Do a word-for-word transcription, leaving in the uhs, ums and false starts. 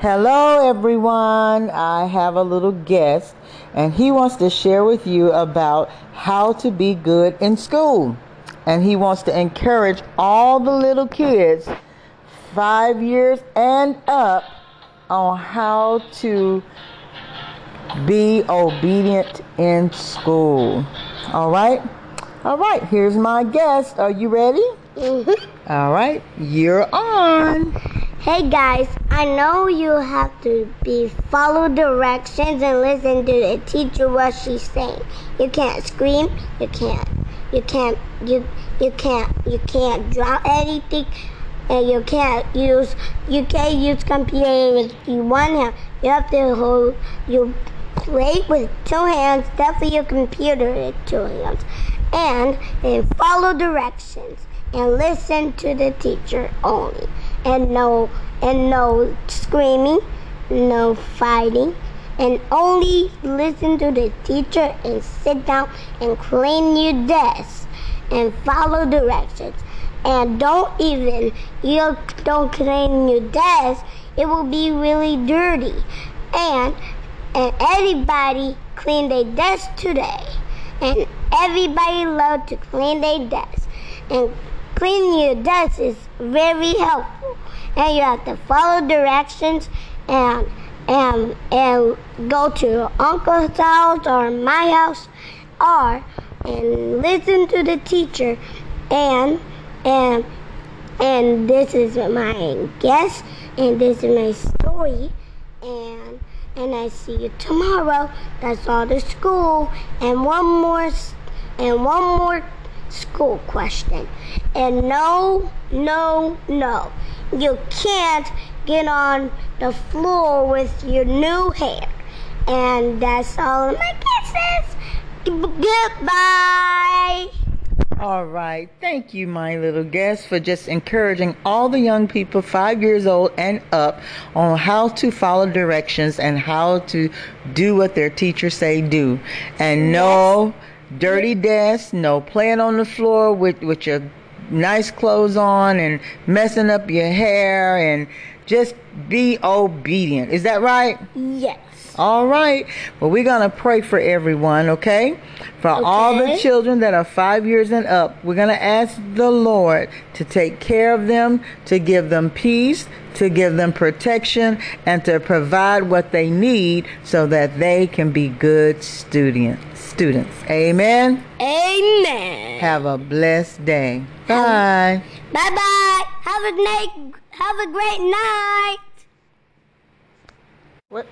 Hello everyone, I have a little guest and he wants to share with you about how to be good in school. And he wants to encourage all the little kids five years and up on how to be obedient in school. All right? All right, here's my guest. Are you ready? Mm-hmm. All right, you're on. Hey guys, I know you have to be follow directions and listen to the teacher what she's saying. You can't scream, you can't, you can't, you you can't, you can't drop anything, and you can't use, you can't use computer with one hand. You have to hold, you play with two hands, definitely your computer with two hands, and, and follow directions and listen to the teacher only. And no, and no screaming, no fighting, and only listen to the teacher and sit down and clean your desk and follow directions. And don't even, you don't clean your desk, it will be really dirty. And and everybody clean their desk today. And everybody love to clean their desk. And cleaning your desk is very helpful, and you have to follow directions and and and go to your uncle's house or my house, or and listen to the teacher, and and and this is my guest, and this is my story, and and I see you tomorrow. That's all the school, and one more and one more. school question. And no, no, no. You can't get on the floor with your new hair. And that's all of my kisses. Goodbye. All right. Thank you, my little guest, for just encouraging all the young people five years old and up on how to follow directions and how to do what their teachers say do. And no... dirty desk, no playing on the floor with, with your nice clothes on and messing up your hair, and just be obedient. Is that right? Yes. All right. Well, we're going to pray for everyone, okay? For okay. all the children that are five years and up, we're going to ask the Lord to take care of them, to give them peace, to give them protection, and to provide what they need so that they can be good students. Students. Amen. Amen. Have a blessed day. Bye. Bye bye. Have a great have a great night. What?